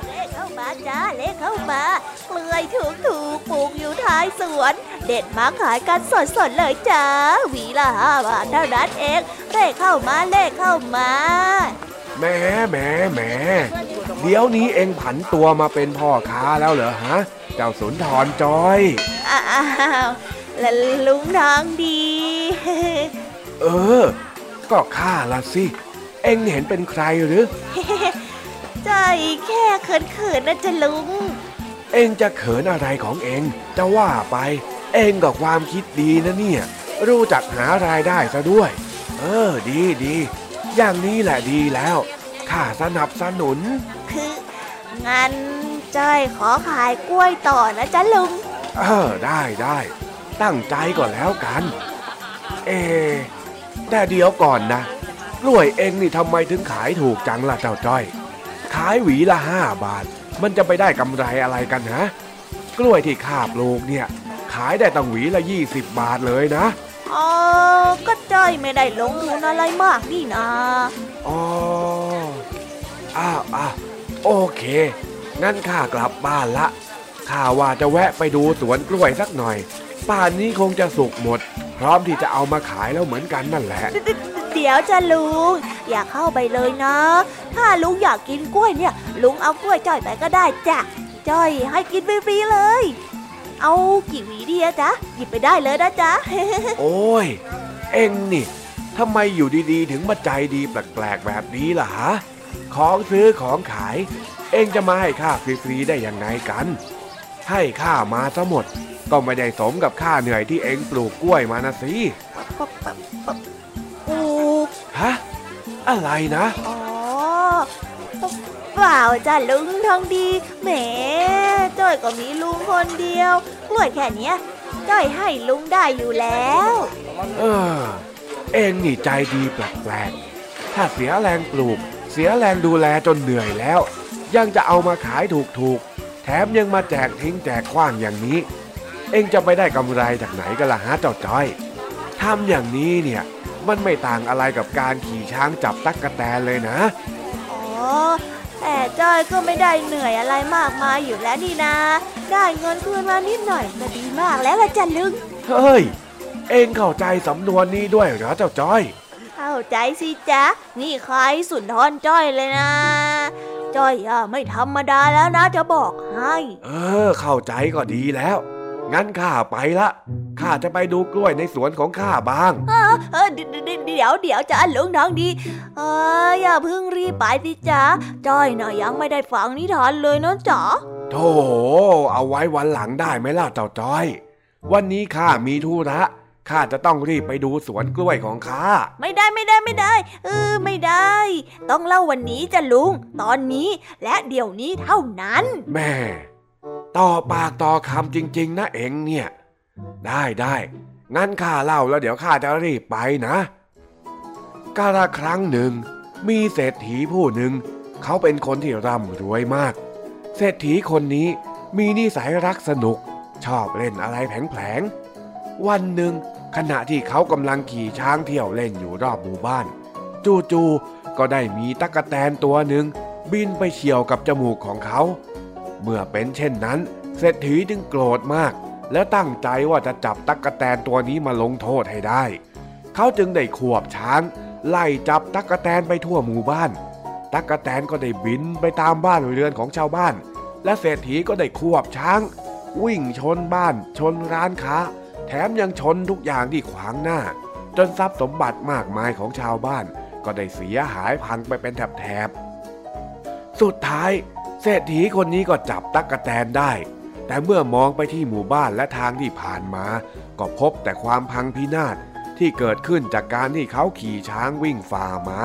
เล่เข้ามาจ้าเล่เข้ามาเปลือยถูกถูกปลูกอยู่ท้ายสวนเด็ดมาขายกันสดๆเลยจ้าหวีละห้าบาทเท่านั้นเองเล่เข้ามาเล่เข้ามาแหมแหมแหมเดี๋ยวนี้เองผันตัวมาเป็นพ่อค้าแล้วเหรอฮะเจ้าสุนทรจอยอ้าวแล้วลุงทองดีเออก็ข้าละสิเอ็งเห็นเป็นใครหรือใจแค่เขินๆนะจ๊ะลุงเอ็งจะเขินอะไรของเอ็งจะว่าไปเอ็งกับความคิดดีนะเนี่ยรู้จักหารายได้ซะด้วยเออดีดีอย่างนี้แหละดีแล้วข้าสนับสนุนคืองั้นจ้อยขอขายกล้วยต่อนะจ๊ะลุงเออได้ได้ตั้งใจก่อนแล้วกันเอแต่เดี๋ยวก่อนนะกล้วยเองนี่ทำไมถึงขายถูกจังล่ะเจ้าจ้อยขายหวีละห้าบาทมันจะไปได้กำไรอะไรกันฮะกล้วยที่ข้าปลูกเนี่ยขายได้ตั้งหวีละยี่สิบบาทเลยนะอ๋อก็จ้อยไม่ได้ลงทุนอะไรมากนี่นะอ๋ออ้าวอ้าวโอเคงั้นข้ากลับบ้านละข้าว่าจะแวะไปดูสวนกล้วยสักหน่อยป่านนี้คงจะสุกหมดพร้อมที่จะเอามาขายแล้วเหมือนกันนั่นแหละเดี๋ยวจะลุงอย่าเข้าไปเลยนะถ้าลุงอยากกินกล้วยเนี่ยลุงเอากล้วยจ้อยไปก็ได้จ้ะจ้อยให้กินฟรีๆเลยเอากี่หวีดีอะจ๊ะหยิบไปได้เลยนะจ๊ะโอ้ยเอ็งนี่ทำไมอยู่ดีๆถึงมาใจดีแปลกๆแบบนี้ล่ะฮะของซื้อของขายเอ็งจะมาให้ข้าฟรีๆได้ยังไงกันให้ข้ามาซะหมดก็ไม่ได้สมกับข้าเหนื่อยที่เอ็งปลูกกล้วยมานะสิโอ้ฮะ อะไรนะอ๋อเปล่าจ้ะลุงทองดีแหมจ้อยก็มีลุงคนเดียวกล้วยแค่เนี้ยจ้อยให้ลุงได้อยู่แล้วเออเอ็งนี่ใจดีแปลกๆถ้าเสียแรงปลูกเสียแรงดูแลจนเหนื่อยแล้วยังจะเอามาขายถูกๆแถมยังมาแจกทิ้งแจกขว้างอย่างนี้เอ็งจะไปได้กำไรจากไหนกันล่ะฮะเจ้าจ้อยทำอย่างนี้เนี่ยมันไม่ต่างอะไรกับการขี่ช้างจับตั๊กแตนเลยนะอ๋อแต่จ้อยก็ไม่ได้เหนื่อยอะไรมากมายอยู่แล้วนี่นะได้เงินคืนมานิดหน่อยก็ดีมากแล้วล่ะจ้ะลุงเฮ้ยเอ็งเข้าใจสำนวนนี้ด้วยเหรอเจ้าจ้อยเข้าใจสิจ๊ะนี่ใครสุนทรจ้อยเลยนะจ้อยอ่ะไม่ธรรมดาแล้วนะจะบอกให้เออเข้าใจก็ดีแล้วงั้นข้าไปละข้าจะไปดูกล้วยในสวนของข้าบ้างเออเดี๋ยวเดี๋ยวจ้าลุงน้องดีเอออย่าเพิ่งรีบไปสิจ๊ะจ้อยน่ะยังไม่ได้ฟังนิทานเลยนะจ๊ะโธ่เอาไว้วันหลังได้ไหมล่ะเจ้าจ้อยวันนี้ข้ามีธุระข้าจะต้องรีบไปดูสวนกล้วยของข้าไม่ได้ไม่ได้ไม่ได้เออไม่ได้ต้องเล่าวันนี้จ้ะลุงตอนนี้และเดี๋ยวนี้เท่านั้นแม่ต่อปากต่อคำจริงๆนะเอ็งเนี่ยได้ได้งั้นข้าเล่าแล้วเดี๋ยวข้าจะรีบไปนะกาลครั้งหนึ่งมีเศรษฐีผู้หนึ่งเขาเป็นคนที่ร่ำรวยมากเศรษฐีคนนี้มีนิสัยรักสนุกชอบเล่นอะไรแผลงๆวันหนึ่งขณะที่เขากำลังขี่ช้างเที่ยวเล่นอยู่รอบหมู่บ้านจู่ๆก็ได้มีตั๊กแตนตัวหนึ่งบินไปเฉี่ยวกับจมูกของเขาเมื่อเป็นเช่นนั้นเศรษฐีจึงโกรธมากแล้วตั้งใจว่าจะจับตั๊กแตนตัวนี้มาลงโทษให้ได้เขาจึงได้ขวบช้างไล่จับตั๊กแตนไปทั่วหมู่บ้านตั๊กแตนก็ได้บินไปตามบ้านเรือนของชาวบ้านและเศรษฐีก็ได้ขวบช้างวิ่งชนบ้านชนร้านค้าแถมยังชนทุกอย่างที่ขวางหน้าจนทรัพย์สมบัติมากมายของชาวบ้านก็ได้เสียหายพังไปเป็นแถบๆสุดท้ายเศรษฐีคนนี้ก็จับตั๊กแตนได้แต่เมื่อมองไปที่หมู่บ้านและทางที่ผ่านมาก็พบแต่ความพังพินาศที่เกิดขึ้นจากการที่เขาขี่ช้างวิ่งฝ่ามา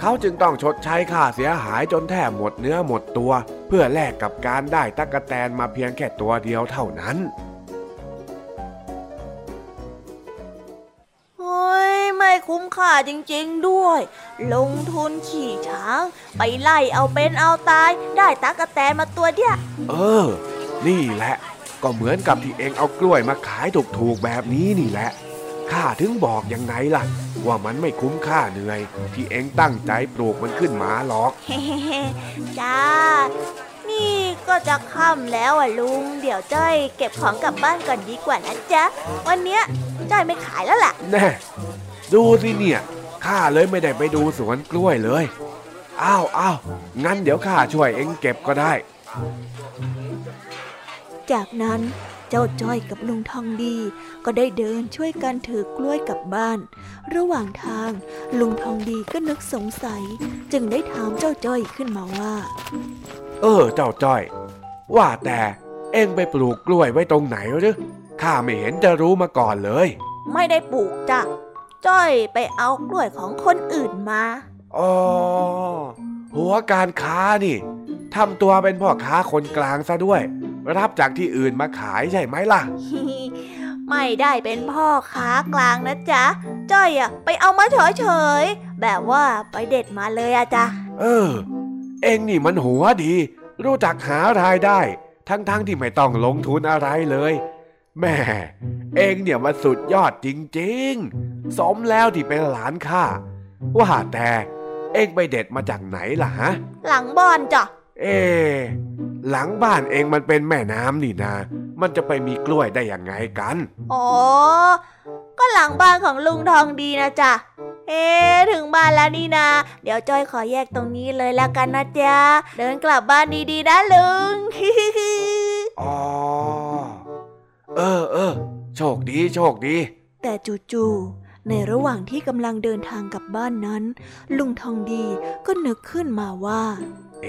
เขาจึงต้องชดใช้ค่าเสียหายจนแทบหมดเนื้อหมดตัวเพื่อแลกกับการได้ตั๊กแตนมาเพียงแค่ตัวเดียวเท่านั้นโอ้ยไม่คุ้มค่าจริงๆด้วยลงทุนขี่ช้างไปไล่เอาเป็นเอาตายได้ตั๊กแตนมาตัวเดียวเออนี่แหละก็เหมือนกับที่เองเอากล้วยมาขายถูกๆแบบนี้นี่แหละข้าถึงบอกยังไงล่ะว่ามันไม่คุ้มค่าเหนื่อยที่เองตั้งใจปลูกมันขึ้นมาหรอกจ้านี่ก็จะค่ำแล้วอ่ะลุงเดี๋ยวจ้อยเก็บของกลับบ้านก่อนดีกว่านะจ๊ะวันเนี้ยจ้อยไม่ขายแล้วล่ะแน่ดูสิเนี่ยข้าเลยไม่ได้ไปดูสวนกล้วยเลยอ้าวอ้าวงั้นเดี๋ยวข้าช่วยเองเก็บก็ได้จากนั้นเจ้าจ้อยกับลุงทองดีก็ได้เดินช่วยกันถือกล้วยกลับบ้านระหว่างทางลุงทองดีก็นึกสงสัยจึงได้ถามเจ้าจ้อยขึ้นมาว่าเออเจ้าจ้อยว่าแต่เอ็งไปปลูกกล้วยไว้ตรงไหนหรือข้าไม่เห็นจะรู้มาก่อนเลยไม่ได้ปลูกจ้ะจ้อยไปเอากล้วยของคนอื่นมาอ๋อหัวการค้านี่ทำตัวเป็นพ่อค้าคนกลางซะด้วยรับจากที่อื่นมาขายใช่ไหมล่ะไม่ได้เป็นพ่อค้ากลางนะจ๊ะจ้อยอะไปเอามาเฉยๆแบบว่าไปเด็ดมาเลยอะจ๊ะเออเอ็งนี่มันหัวดีรู้จักหารายได้ทั้งๆที่ไม่ต้องลงทุนอะไรเลยแม่เอ็งเนี่ยมันสุดยอดจริงๆสมแล้วที่เป็นหลานข้าว่าแต่เอ็งไปเด็ดมาจากไหนล่ะฮะหลังบ้านจ้ะเอหลังบ้านเองมันเป็นแม่น้ำนี่นะมันจะไปมีกล้วยได้ยังไงกันอ๋อก็หลังบ้านของลุงทองดีนะจ๊ะเอ๊ถึงบ้านแล้วนี่นะเดี๋ยวจ้อยขอแยกตรงนี้เลยแล้วกันนะจ๊ะเดินกลับบ้านดีๆนะลุงอ๋อเออเออโชคดีโชคดีแต่จู่ๆในระหว่างที่กำลังเดินทางกลับบ้านนั้นลุงทองดีก็นึกขึ้นมาว่าเอ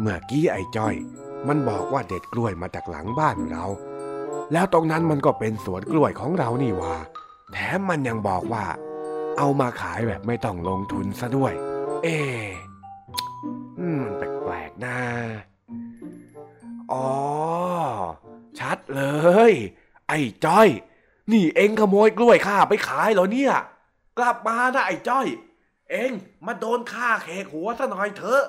เมื่อกี้ไอ้จ้อยมันบอกว่าเด็ดกล้วยมาจากหลังบ้านเราแล้วตรงนั้นมันก็เป็นสวนกล้วยของเรานี่ว่าแถมมันยังบอกว่า เอามาขายแบบไม่ต้องลงทุนซะด้วยเอ๊ะมันแปลกๆนะอ๋อชัดเลยไอ้จ้อยนี่เองขโมยกล้วยข้าไปขายเหรอเนี่ยกลับมานะไอ้จ้อยเองมาโดนข้าแขกหัวซะหน่อยเถอะ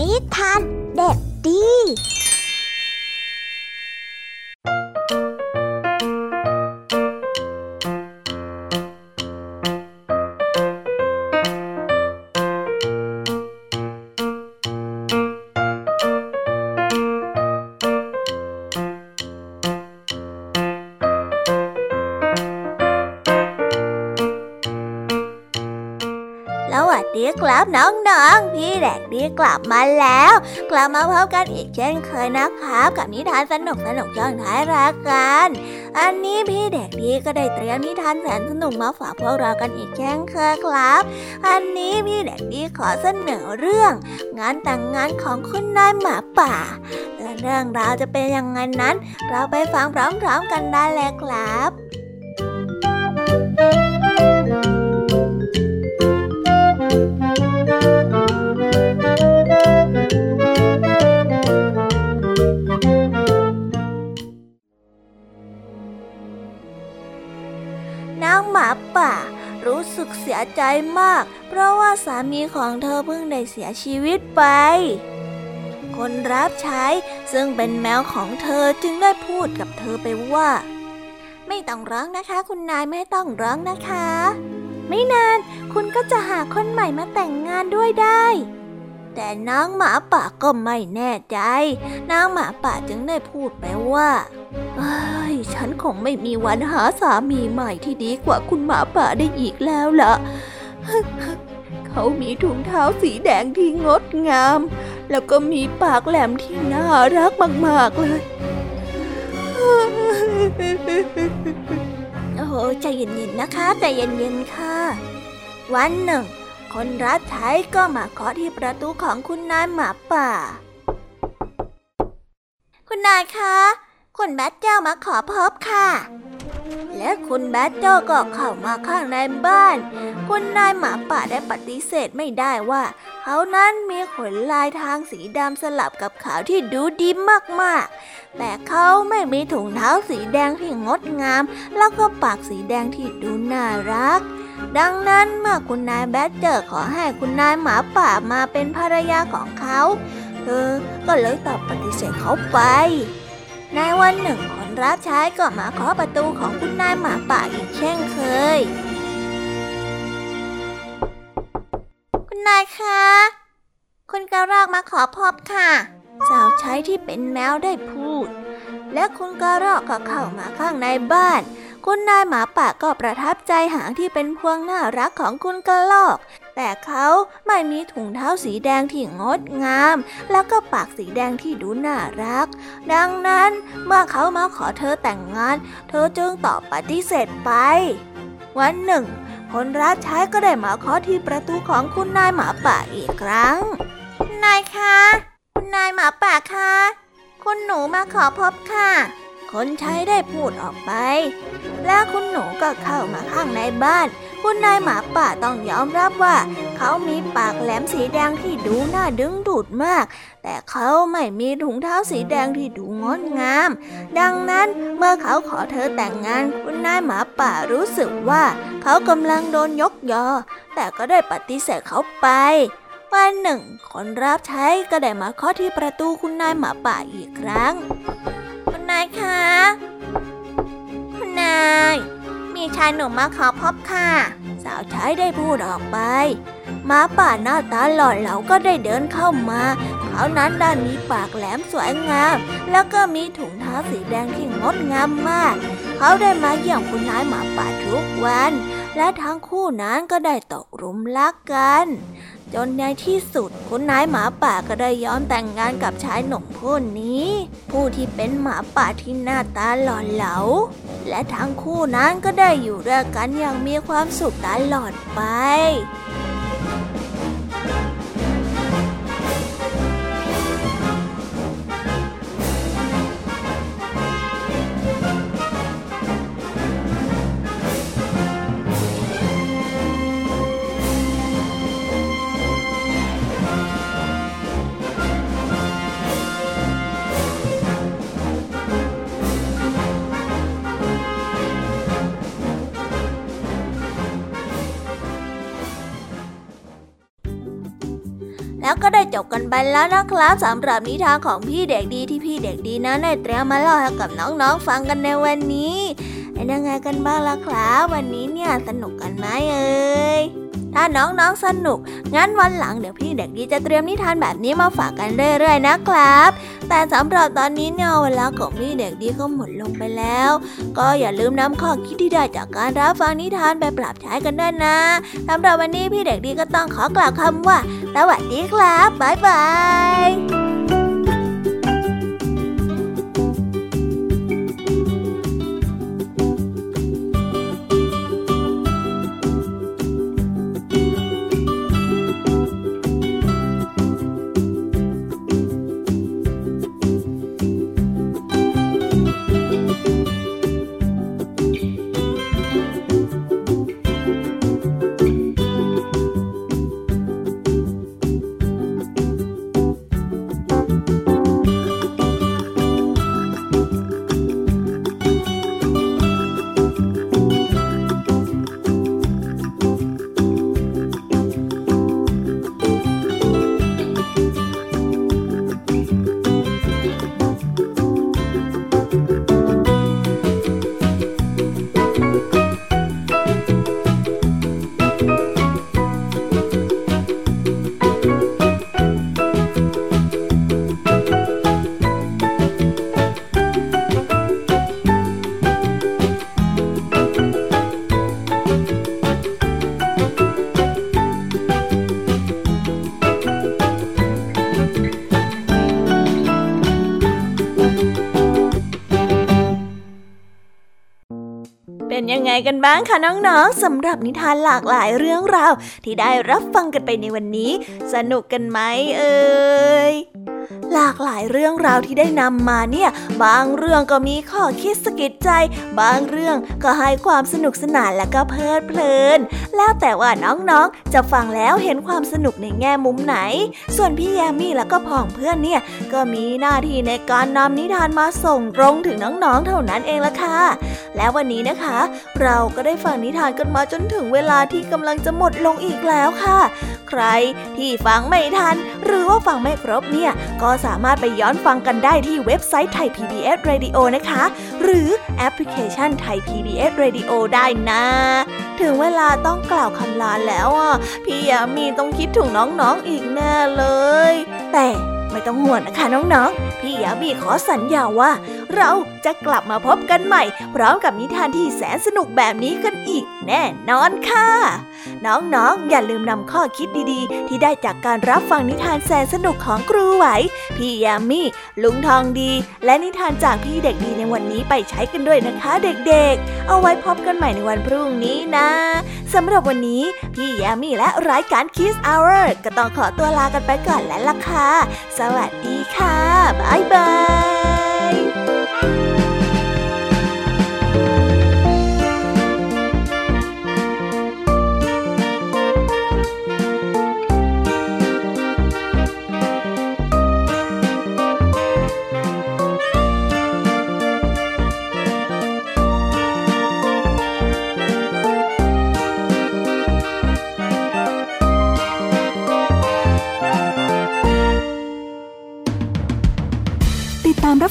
นิทานเด็กดีครับน้องๆพี่แดกดีกลับมาแล้วกลับมาพบกันอีกเช่นเคยนะครับกับนิทานสนุกสนุกช่องท้ายรายการอันนี้พี่แดกดีก็ได้เตรียมนิทานแสนสนุกมาฝากพวกเรากันอีกเช่นเคยครับอันนี้พี่แดกดีขอเสนอเรื่องงานแต่งงานของคุณนายหมาป่าและเรื่องราวจะเป็นยังไงนั้นเราไปฟังพร้อมๆกันได้เลยครับหมาป่ารู้สึกเสียใจมากเพราะว่าสามีของเธอเพิ่งได้เสียชีวิตไปคนรับใช้ซึ่งเป็นแมวของเธอจึงได้พูดกับเธอไปว่าไม่ต้องร้องนะคะคุณนายไม่ต้องร้องนะคะไม่นานคุณก็จะหาคนใหม่มาแต่งงานด้วยได้แต่นางหมาป่าก็ไม่แน่ใจนางหมาป่าจึงได้พูดไปว่าเอ้ยฉันคงไม่มีวันหาสามีใหม่ที่ดีกว่าคุณหมาป่าได้อีกแล้วล่ะ เขามีถุงเท้าสีแดงที่งดงามแล้วก็มีปากแหลมที่น่ารักมากๆเลย โอ้โหใจเย็นๆนะคะใจเย็นๆค่ะวันหนึ่งคนรับใช้ก็มาเคาะที่ประตูของคุณนายหมาป่าคุณนายคะคุณแบทเจ้ามาขอพบค่ะและคุณแบทเจ้าก็เข้ามาข้างในบ้านคุณนายหมาป่าได้ปฏิเสธไม่ได้ว่าเขานั้นมีขนลายทางสีดำสลับกับขาวที่ดูดีมากๆแต่เขาไม่มีถุงเท้าสีแดงที่งดงามแล้วก็ปากสีแดงที่ดูน่ารักดังนั้นเมื่อคุณนายแบดเจอร์ขอให้คุณนายหมาป่ามาเป็นภรรยาของเขาเธอก็เลยตอบปฏิเสธเขาไปในวันหนึ่งคนรับใช้ก็มาเคาะประตูของคุณนายหมาป่าอีกเช่นเคยคุณนายคะคุณกระรอกมาขอพบค่ะสาวใช้ที่เป็นแมวได้พูดและคุณกระรอกก็เข้ามาข้างในบ้านค คุณนายหมาป่าก็ประทับใจหางที่เป็นพวงน่ารักของคุณกระรอกแต่เขาไม่มีถุงเท้าสีแดงที่งดงามแล้วก็ปากสีแดงที่ดูน่ารักดังนั้นเมื่อเขามาขอเธอแต่งงานเธอจึงตอบปฏิเสธไปวันหนึ่งคนรับใช้ก็ได้มาเคาะที่ประตูของคุณนายหมาป่าอีกครั้งนายคะคุณนายหมาป่าคะคุณหนูมาขอพบค่ะคนใช้ได้พูดออกไปแล้วคุณหนูก็เข้ามาข้างในบ้านคุณนายหมาป่าต้องยอมรับว่าเขามีปากแหลมสีแดงที่ดูน่าดึงดูดมากแต่เขาไม่มีถุงเท้าสีแดงที่ดูงดงามดังนั้นเมื่อเขาขอเธอแต่งงานคุณนายหมาป่ารู้สึกว่าเขากำลังโดนยกยอแต่ก็ได้ปฏิเสธเขาไปวันหนึ่งคนรับใช้ก็ได้มาเคาะที่ประตูคุณนายหมาป่าอีกครั้งคุณนายคะคุณนายมีชายหนุ่มมาขอพบค่ะสาวใช้ได้พูดออกไปหมาป่าหน้าตาหล่อเหลาก็ได้เดินเข้ามาเขานั้นได้มีปากแหลมสวยงามแล้วก็มีถุงเท้าสีแดงที่งดงามมากเขาได้มาเยี่ยมคุณนายหมาป่าทุกวันและทั้งคู่นั้นก็ได้ตกหลุมรักกันจนในที่สุดคุณนายหมาป่าก็ได้ยอมแต่งงานกับชายหนุ่มผู้นี้ผู้ที่เป็นหมาป่าที่หน้าตาหล่อเหลาและทั้งคู่นั้นก็ได้อยู่ด้วยกันอย่างมีความสุขตลอดไปแล้วก็ได้จบกันไปแล้วนะครับสำหรับนิทานของพี่เด็กดีที่พี่เด็กดีนั้นได้เตรียมมาเล่าให้กับน้องๆฟังกันในวันนี้เป็นยังไงกันบ้างล่ะครับวันนี้เนี่ยสนุกกันไหมเอ่ยถ้าน้องๆสนุกงั้นวันหลังเดี๋ยวพี่เด็กดีจะเตรียมนิทานแบบนี้มาฝากกันเรื่อยๆนะครับแต่สำหรับตอนนี้เนี่ยเวลาของพี่เด็กดีก็หมดลงไปแล้วก็อย่าลืมนำข้อคิดที่ได้จากการรับฟังนิทานไปปรับใช้กันด้วยนะสำหรับวันนี้พี่เด็กดีก็ต้องขอกล่าวคำว่าสวัสดีครับบ๊ายบายยังไงกันบ้างคะน้องๆสำหรับนิทานหลากหลายเรื่องราวที่ได้รับฟังกันไปในวันนี้สนุกกันไหมเอ่ยหลากหลายเรื่องราวที่ได้นำมาเนี่ยบางเรื่องก็มีข้อคิดสะกิดใจบางเรื่องก็ให้ความสนุกสนานและก็เพลิดเพลินแล้วแต่ว่าน้องๆจะฟังแล้วเห็นความสนุกในแง่มุมไหนส่วนพี่แยมมี่และก็พ่องเพื่อนเนี่ยก็มีหน้าที่ในการนำนิทานมาส่งตรงถึงน้องๆเท่านั้นเองละค่ะแล้ววันนี้นะคะเราก็ได้ฟังนิทานกันมาจนถึงเวลาที่กำลังจะหมดลงอีกแล้วค่ะใครที่ฟังไม่ทันหรือว่าฟังไม่ครบเนี่ยก็สามารถไปย้อนฟังกันได้ที่เว็บไซต์ไทย พี บี เอส Radio นะคะหรือแอปพลิเคชันไทย พี บี เอส Radio ได้นะถึงเวลาต้องกล่าวคำลาแล้วอ่ะพี่ยามีต้องคิดถึงน้องๆ อ, อีกแน่เลยแต่ไม่ต้องห่วงนะคะน้องๆ พี่ยามีขอสัญญาว่าเราจะกลับมาพบกันใหม่พร้อมกับนิทานที่แสนสนุกแบบนี้กันอีกแน่นอนค่ะน้องๆ อ, อย่าลืมนำข้อคิดดีๆที่ได้จากการรับฟังนิทานแสนสนุกของครูไหวพี่ยามีลุงทองดีและนิทานจากพี่เด็กดีในวันนี้ไปใช้กันด้วยนะคะเด็กๆเอาไว้พบกันใหม่ในวันพรุ่งนี้นะสำหรับวันนี้พี่ยามีและรายการ Kids Hour ก็ต้องขอตัวลากันไปก่อนแล้วล่ะค่ะสวัสดีค่ะบ๊ายบายร